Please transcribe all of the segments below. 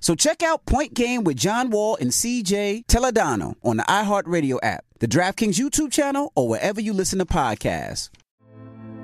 So check out Point Game with John Wall and C.J. Toledano on the iHeartRadio app, the DraftKings YouTube channel, or wherever you listen to podcasts.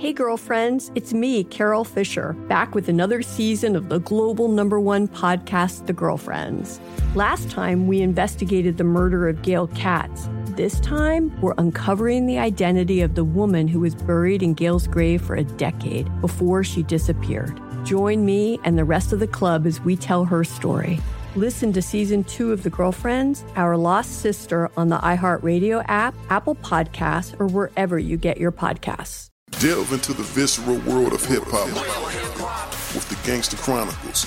Hey, girlfriends, it's me, Carol Fisher, back with another season of the global #1 podcast, The Girlfriends. Last time, we investigated the murder of Gail Katz. This time, we're uncovering the identity of the woman who was buried in Gail's grave for a decade before she disappeared. Join me and the rest of the club as we tell her story. Listen to Season 2 of The Girlfriends, Our Lost Sister, on the iHeartRadio app, Apple Podcasts, or wherever you get your podcasts. Delve into the visceral world of hip-hop with the Gangsta Chronicles,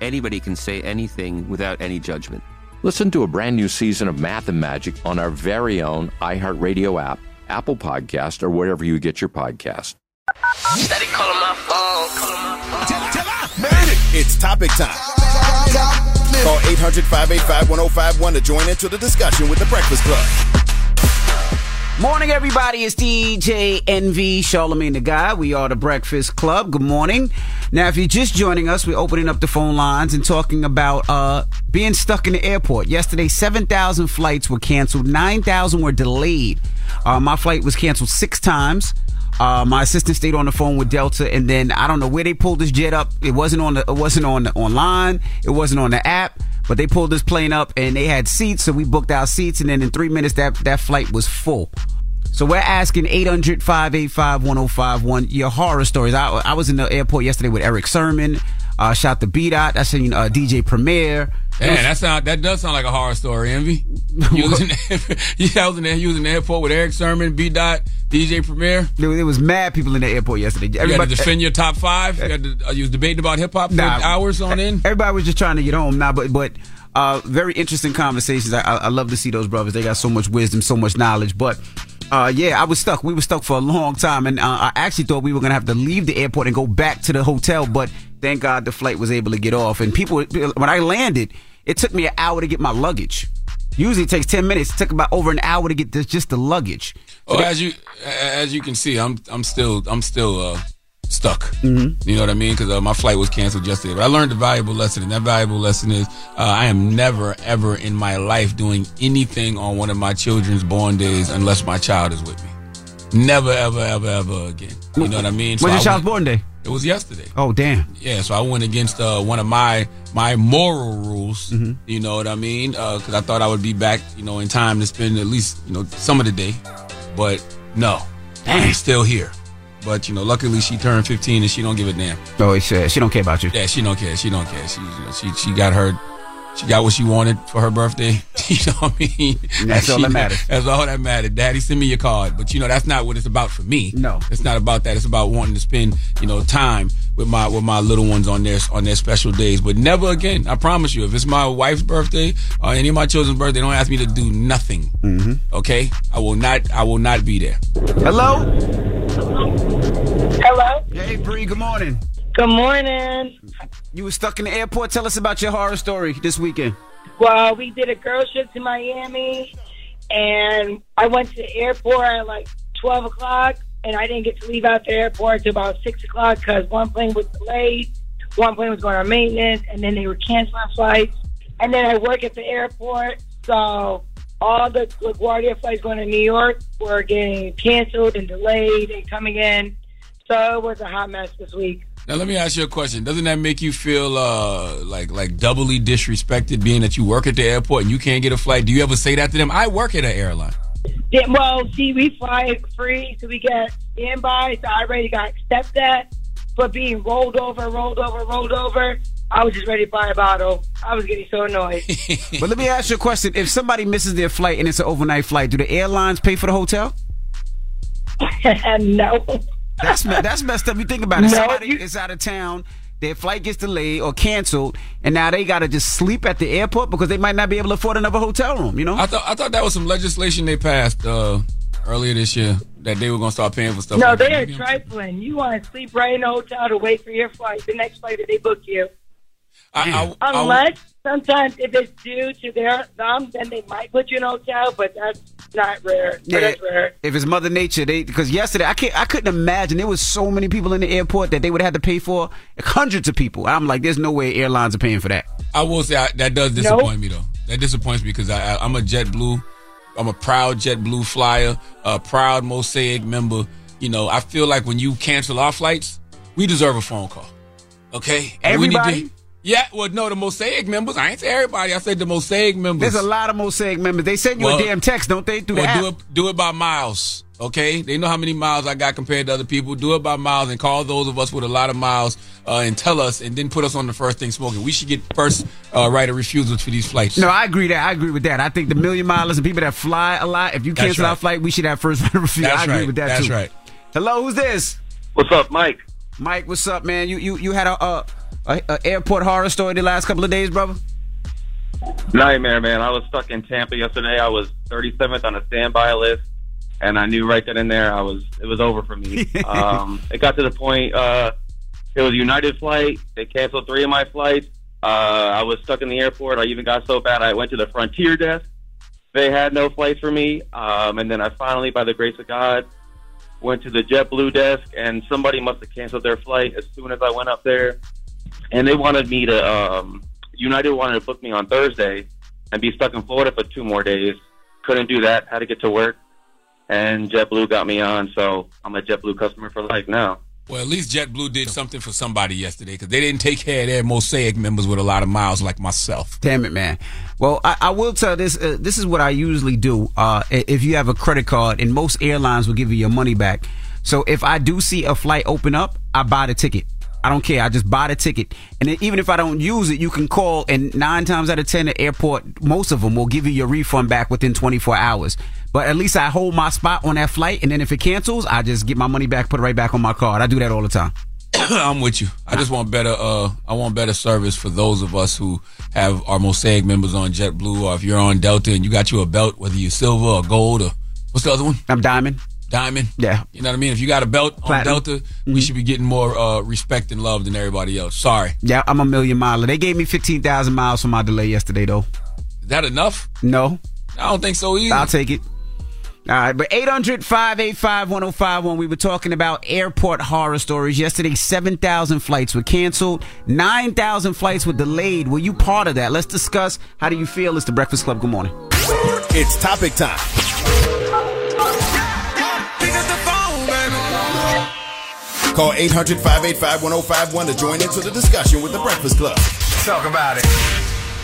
anybody can say anything without any judgment. Listen to a brand new season of Math & Magic on our very own iHeartRadio app, Apple Podcast, or wherever you get your podcast. Daddy, call him my phone. It's topic time. Call 800-585-1051 to join into the discussion with the Breakfast Club. Morning, everybody. It's DJ Envy, Charlamagne the Guy. We are the Breakfast Club. Good morning. Now, if you're just joining us, we're opening up the phone lines and talking about being stuck in the airport. Yesterday, 7,000 flights were canceled. 9,000 were delayed. My flight was canceled 6 times. My assistant stayed on the phone with Delta, and then I don't know where they pulled this jet up. It wasn't online. It wasn't on the app. But they pulled this plane up and they had seats, so we booked our seats, and then in 3 minutes that flight was full. So we're asking 800-585-1051 your horror stories. I was in the airport yesterday with Eric Sermon, shot the B-Dot. I seen DJ Premier. Man, that does sound like a horror story, Envy. I was in the airport with Eric Sermon, B-Dot, DJ Premier. There was mad people in the airport yesterday. Everybody, you had to defend your top 5? You was debating about hip-hop for hours on end? Everybody was just trying to get home. But very interesting conversations. I love to see those brothers. They got so much wisdom, so much knowledge. But I was stuck. We were stuck for a long time, and I actually thought we were going to have to leave the airport and go back to the hotel, but thank God the flight was able to get off. And people, when I landed, it took me an hour to get my luggage. Usually it takes 10 minutes. It took about over an hour to get just the luggage. So as you can see, I'm still stuck. Mm-hmm. You know what I mean? Because my flight was canceled yesterday. But I learned a valuable lesson, and that valuable lesson is I am never, ever in my life doing anything on one of my children's born days unless my child is with me. Never, ever, ever, ever again. You know what I mean? So when's your child's born day? It was yesterday. Oh, damn. Yeah, so I went against one of my moral rules, mm-hmm. You know what I mean? Because I thought I would be back, in time to spend at least, some of the day. But no, I'm still here. But, luckily she turned 15 and she don't give a damn. Oh, she don't care about you. Yeah, she don't care. She got what she wanted for her birthday. You know what I mean? That's all that matters. That's all that matters. Daddy, send me your card. But, you know, that's not what it's about for me. No. It's not about that. It's about wanting to spend, you know, time with my little ones on their special days. But never again. I promise you, if it's my wife's birthday or any of my children's birthday, don't ask me to do nothing. Mm-hmm. Okay? I will not be there. Hello? Hello? Hey, Bree, good morning. Good morning. You were stuck in the airport. Tell us about your horror story this weekend. Well, we did a girls trip to Miami, and I went to the airport at like 12 o'clock, and I didn't get to leave out the airport until about 6 o'clock because one plane was delayed, one plane was going on maintenance, and then they were canceling flights. And then I work at the airport, so all the LaGuardia flights going to New York were getting canceled and delayed and coming in. So it was a hot mess this week. Now, let me ask you a question. Doesn't that make you feel like doubly disrespected, being that you work at the airport and you can't get a flight? Do you ever say that to them? I work at an airline. Yeah, well, see, we fly free, so we get standby, so I already got accept that. But being rolled over, I was just ready to buy a bottle. I was getting so annoyed. But let me ask you a question. If somebody misses their flight and it's an overnight flight, do the airlines pay for the hotel? No. That's messed up. You think about it. No, somebody is out of town, their flight gets delayed or canceled, and now they got to just sleep at the airport because they might not be able to afford another hotel room, you know? I thought that was some legislation they passed earlier this year that they were going to start paying for stuff. No, like they are trifling. You want to sleep right in the hotel to wait for your flight, the next flight that they book you. Sometimes if it's due to their thumbs, then they might put you in a hotel, but that's not rare. Yeah, that's rare. If it's Mother Nature, because yesterday I couldn't imagine there was so many people in the airport that they would have to pay for, like, hundreds of people. I'm like, there's no way airlines are paying for that. I will say that does disappoint me though. That disappoints me because I'm a JetBlue, I'm a proud JetBlue flyer, a proud Mosaic member. You know, I feel like when you cancel our flights, we deserve a phone call. Okay, everybody. Yeah, well, no, the Mosaic members. I ain't say everybody. I said the Mosaic members. There's a lot of Mosaic members. They send you a damn text, don't they? Do it by miles, okay? They know how many miles I got compared to other people. Do it by miles and call those of us with a lot of miles and tell us, and then put us on the first thing smoking. We should get first right of refusals for these flights. No, I agree with that. I think the million milers and people that fly a lot, if you cancel our flight, we should have first right of refusal. I agree with that too. That's right. Hello, who's this? What's up, Mike? Mike, what's up, man? You had a airport horror story the last couple of days, brother? Nightmare, man. I was stuck in Tampa yesterday. I was 37th on a standby list, and I knew right then and there it was over for me. It got to the point, it was a United flight. They canceled 3 of my flights. I was stuck in the airport. I even got so bad I went to the Frontier desk. They had no flights for me. And then I finally, by the grace of God, went to the JetBlue desk, and somebody must have canceled their flight as soon as I went up there. And they wanted me to, United wanted to book me on Thursday and be stuck in Florida for 2 more days. Couldn't do that. Had to get to work. And JetBlue got me on, so I'm a JetBlue customer for life now. Well, at least JetBlue did something for somebody yesterday because they didn't take care of their Mosaic members with a lot of miles like myself. Damn it, man. Well, I will tell this. This is what I usually do. If you have a credit card, and most airlines will give you your money back. So if I do see a flight open up, I buy the ticket. I don't care. I just buy the ticket. And then even if I don't use it, you can call, and 9 times out of 10, the airport, most of them will give you your refund back within 24 hours. But at least I hold my spot on that flight, and then if it cancels, I just get my money back, put it right back on my card. I do that all the time. I'm with you. I just want better. I want better service for those of us who have our Mosaic members on JetBlue, or if you're on Delta and you got you a belt, whether you're silver or gold or what's the other one? I'm diamond. Diamond. Yeah. You know what I mean? If you got a belt Platinum. On Delta, we should be getting more respect and love than everybody else. Sorry. Yeah, I'm a million miler. They gave me 15,000 miles for my delay yesterday, though. Is that enough? No. I don't think so either. I'll take it. All right, but 800-585-1051, we were talking about airport horror stories. Yesterday, 7,000 flights were canceled. 9,000 flights were delayed. Were you part of that? Let's discuss. How do you feel? It's The Breakfast Club. Good morning. It's topic time. Call 800-585-1051 to join into the discussion with The Breakfast Club. Let's talk about it.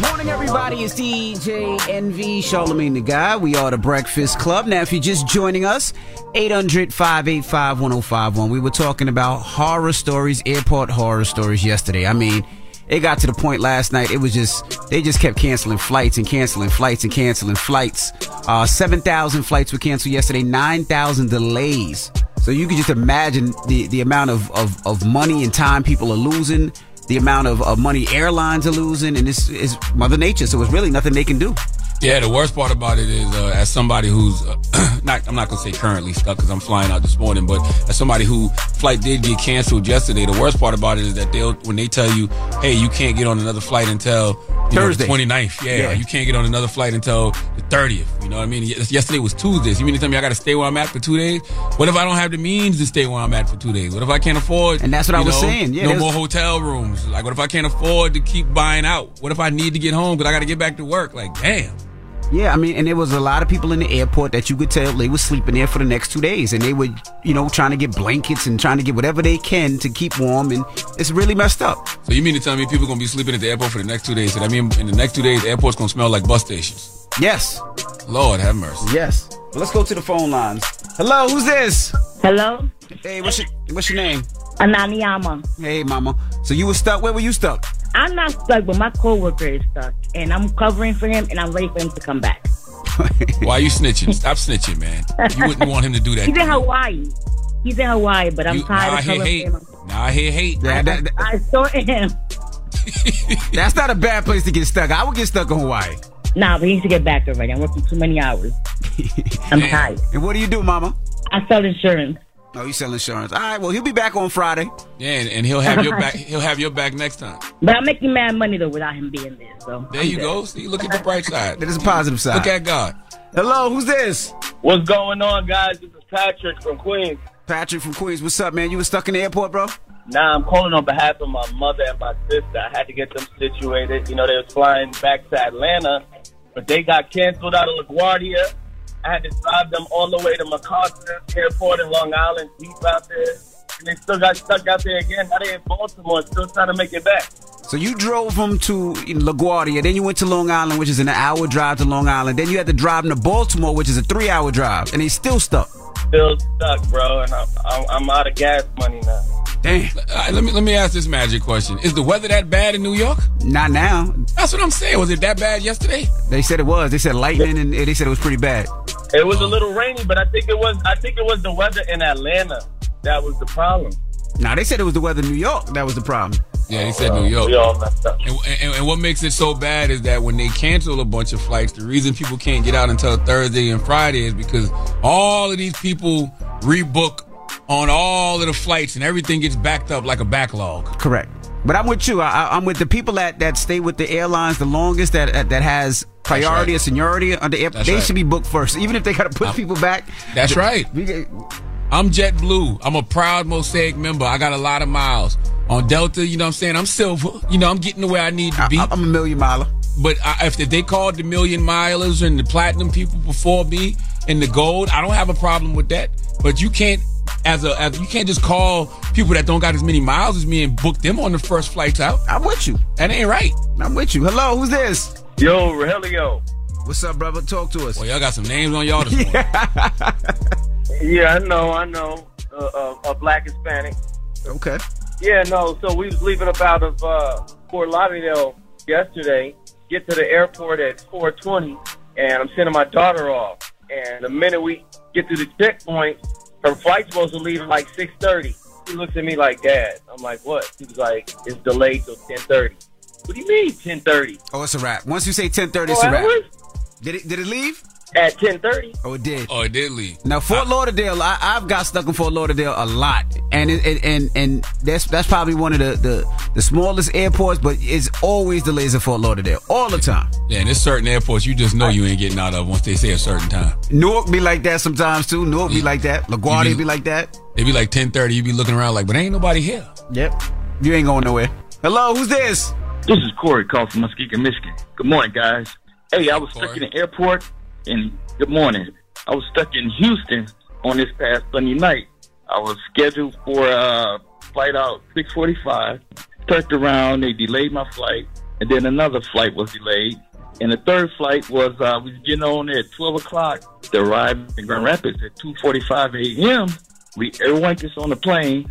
Morning, everybody. It's DJ Envy, Charlamagne the Guy. We are The Breakfast Club. Now, if you're just joining us, 800-585-1051. We were talking about horror stories, airport horror stories yesterday. I mean, It got to the point last night, it was just, they just kept canceling flights and canceling flights and canceling flights. 7,000 flights were canceled yesterday, 9,000 delays. So you can just imagine the amount of money and time people are losing, the amount of money airlines are losing, and this is Mother Nature, so it's really nothing they can do. Yeah, the worst part about it is, as somebody who's, I'm not going to say currently stuck because I'm flying out this morning, but as somebody who flight did get canceled yesterday, the worst part about it is that when they tell you, hey, you can't get on another flight until Thursday, the 29th. Yeah, you can't get on another flight until the 30th. You know what I mean? Yesterday was Tuesday. So you mean to tell me I got to stay where I'm at for 2 days? What if I don't have the means to stay where I'm at for 2 days? What if I can't afford? And that's what I was saying. Yeah, no more hotel rooms. Like, what if I can't afford to keep buying out? What if I need to get home because I got to get back to work? Like, damn. Yeah, I mean, and there was a lot of people in the airport that you could tell they were sleeping there for the next 2 days, and they were, you know, trying to get blankets and trying to get whatever they can to keep warm, and it's really messed up. So you mean to tell me people are going to be sleeping at the airport for the next 2 days? So that means in the next 2 days, the airport's going to smell like bus stations. Yes. Lord have mercy. Yes. Well, let's go to the phone lines. Hello, who's this? Hello. Hey, what's your name? Ananiyama. Hey, mama. So you were stuck? Where were you stuck? I'm not stuck, but my coworker is stuck, and I'm covering for him, and I'm ready for him to come back. Why are you snitching? Stop snitching, man. You wouldn't want him to do that. He's in Hawaii, but I'm tired of covering for him. Nah, I hear hate. I saw him. That's not a bad place to get stuck. I would get stuck in Hawaii. Nah, but he needs to get back already. I'm working too many hours. I'm tired. And what do you do, mama? I sell insurance. Oh, you sell insurance. All right, well, he'll be back on Friday. Yeah, and he'll have your back. He'll have your back next time. But I'm making mad money though without him being there. So there you go. See, look at the bright side. There's a positive side. Look at God. Hello, who's this? What's going on, guys? This is Patrick from Queens. Patrick from Queens, what's up, man? You were stuck in the airport, bro? Nah, I'm calling on behalf of my mother and my sister. I had to get them situated. You know, they were flying back to Atlanta, but they got canceled out of LaGuardia. I had to drive them all the way to MacArthur Airport in Long Island, deep out there. And they still got stuck out there again. Now they're in Baltimore, still trying to make it back. So you drove them to LaGuardia, then you went to Long Island, which is an hour drive to Long Island. Then you had to drive them to Baltimore, which is a 3-hour drive. And they still stuck. Still stuck, bro. And I'm out of gas money now. Damn. Let me ask this magic question. Is the weather that bad in New York? Not now. That's what I'm saying. Was it that bad yesterday? They said it was. They said lightning and they said it was pretty bad. It was a little rainy, but I think it was the weather in Atlanta that was the problem. Nah, they said it was the weather in New York that was the problem. Yeah, they said New York. We all messed up. And what makes it so bad is that when they cancel a bunch of flights, the reason people can't get out until Thursday and Friday is because all of these people rebook on all of the flights and everything gets backed up like a backlog. Correct. But I'm with you. I'm with the people that stay with the airlines the longest, that has priority or seniority. They should be booked first, even if they got to put people back. That's right. I'm JetBlue. I'm a proud Mosaic member. I got a lot of miles. On Delta, you know what I'm saying? I'm silver. You know, I'm getting to where I need to be. I'm a million miler. But if they called the million milers and the platinum people before me and the gold, I don't have a problem with that. But you can't. You can't just call people that don't got as many miles as me and book them on the first flights out. I'm with you. That ain't right. I'm with you. Hello, who's this? Yo, Rogelio. What's up, brother? Talk to us. Well, y'all got some names on y'all this morning. Yeah, I know. A black Hispanic. Okay. Yeah, no, so we was leaving up out of Fort Lauderdale yesterday, get to the airport at 4:20, and I'm sending my daughter off. And the minute we get to the checkpoint, her flight's supposed to leave at like 6:30. She looks at me like, Dad. I'm like, what? She was like, it's delayed till 10:30. What do you mean 10:30? Oh, it's a wrap. Once you say 10:30, it's a wrap. Did it leave? At 10:30. Oh, it did. Oh, it did leave. Now, Fort Lauderdale, I've got stuck in Fort Lauderdale a lot. And and that's probably one of the smallest airports, but it's always delays in Fort Lauderdale. All the time. Yeah, and there's certain airports you just know you ain't getting out of once they say a certain time. Newark be like that sometimes, too. Newark be like that. LaGuardia be like that. It be like 10:30. You be looking around like, but ain't nobody here. Yep. You ain't going nowhere. Hello, who's this? This is Corey calling from Muskegon, Michigan. Good morning, guys. Hey, I was stuck in the airport. And good morning. I was stuck in Houston on this past Sunday night. I was scheduled for a flight out 6:45. Turned around, they delayed my flight, and then another flight was delayed. And the third flight was we was getting on at 12:00 to arrive in Grand Rapids at 2:45 a.m. Everyone gets on the plane.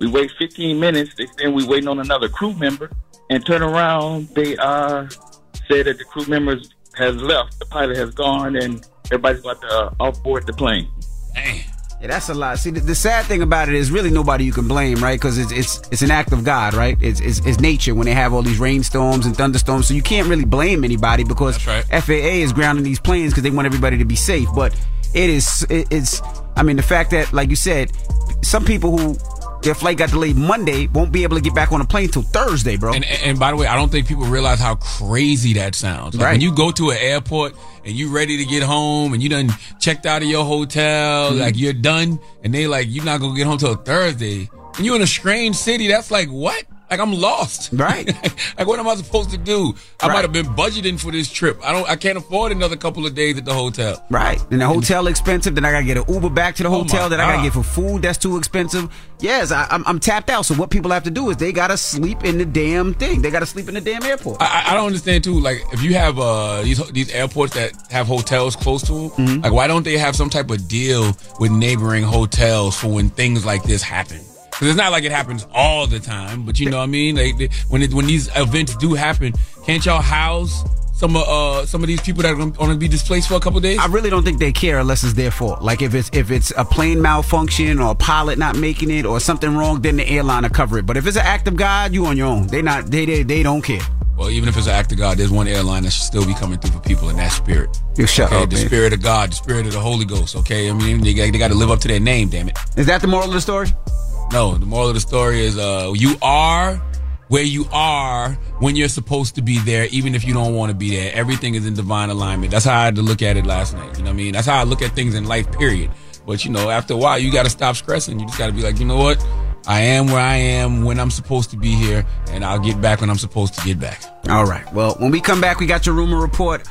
We wait 15 minutes. They said we waiting on another crew member. and turn around, they say that the crew members has left, the pilot has gone, and everybody's about to offboard the plane. Damn. Yeah, that's a lot. See, the sad thing about it is really nobody you can blame, right? Because it's an act of God, right? It's nature when they have all these rainstorms and thunderstorms. So you can't really blame anybody because that's right. FAA is grounding these planes because they want everybody to be safe. But it's I mean, the fact that, like you said, some people who their flight got delayed Monday won't be able to get back on a plane till Thursday, bro. And by the way, I don't think people realize how crazy that sounds. Like, right. When you go to an airport and you ready to get home and you done checked out of your hotel, mm-hmm. like you're done, and they like, you're not going to get home till Thursday. And you're in a strange city. That's like, what? Like, I'm lost. Right. Like, what am I supposed to do? I might have been budgeting for this trip. I can't afford another couple of days at the hotel. Right. And the hotel expensive. Then I got to get an Uber back to the hotel. Then I got to get for food. That's too expensive. Yes, I'm tapped out. So what people have to do is they got to sleep in the damn thing. They got to sleep in the damn airport. I don't understand, too. Like, if you have these airports that have hotels close to them, mm-hmm. like, why don't they have some type of deal with neighboring hotels for when things like this happen? Because it's not like it happens all the time, but you know what I mean? Like, when these events do happen, can't y'all house some of these people that are going to be displaced for a couple of days? I really don't think they care unless it's their fault. Like, if it's a plane malfunction or a pilot not making it or something wrong, then the airline will cover it. But if it's an act of God, you on your own. They don't care. Well, even if it's an act of God, there's one airline that should still be coming through for people in that spirit. You shut up, the man. Spirit of God, the spirit of the Holy Ghost, okay? I mean, they got to live up to their name, damn it. Is that the moral of the story? No, the moral of the story is you are where you are when you're supposed to be there, even if you don't want to be there. Everything is in divine alignment. That's how I had to look at it last night. You know what I mean? That's how I look at things in life, period. But, you know, after a while, you got to stop stressing. You just got to be like, you know what? I am where I am when I'm supposed to be here, and I'll get back when I'm supposed to get back. All right. Well, when we come back, we got your rumor report.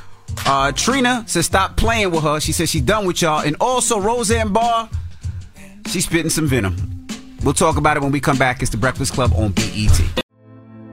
Trina says stop playing with her. She says she's done with y'all. And also Roseanne Barr, she's spitting some venom. We'll talk about it when we come back. It's The Breakfast Club on BET.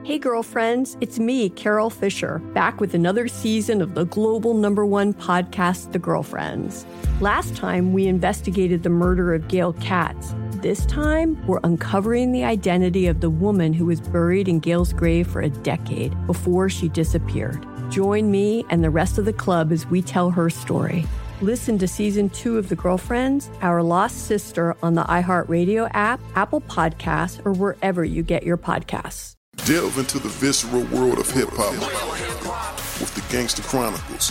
Hey, girlfriends. It's me, Carol Fisher, back with another season of the global #1 podcast, The Girlfriends. Last time, we investigated the murder of Gail Katz. This time, we're uncovering the identity of the woman who was buried in Gail's grave for a decade before she disappeared. Join me and the rest of the club as we tell her story. Listen to Season 2 of The Girlfriends, Our Lost Sister on the iHeartRadio app, Apple Podcasts, or wherever you get your podcasts. Delve into the visceral world of hip-hop with the Gangsta Chronicles,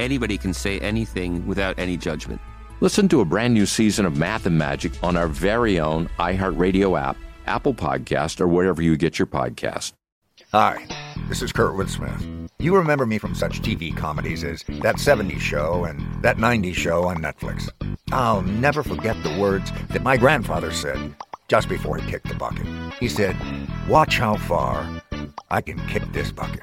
anybody can say anything without any judgment. Listen to a brand new season of Math and Magic on our very own iHeartRadio app, Apple Podcast, or wherever you get your podcast. Hi, this is Kurt Woodsmith. You remember me from such TV comedies as That 70s Show and That 90s Show on Netflix. I'll never forget the words that my grandfather said just before he kicked the bucket. He said, "Watch how far I can kick this bucket."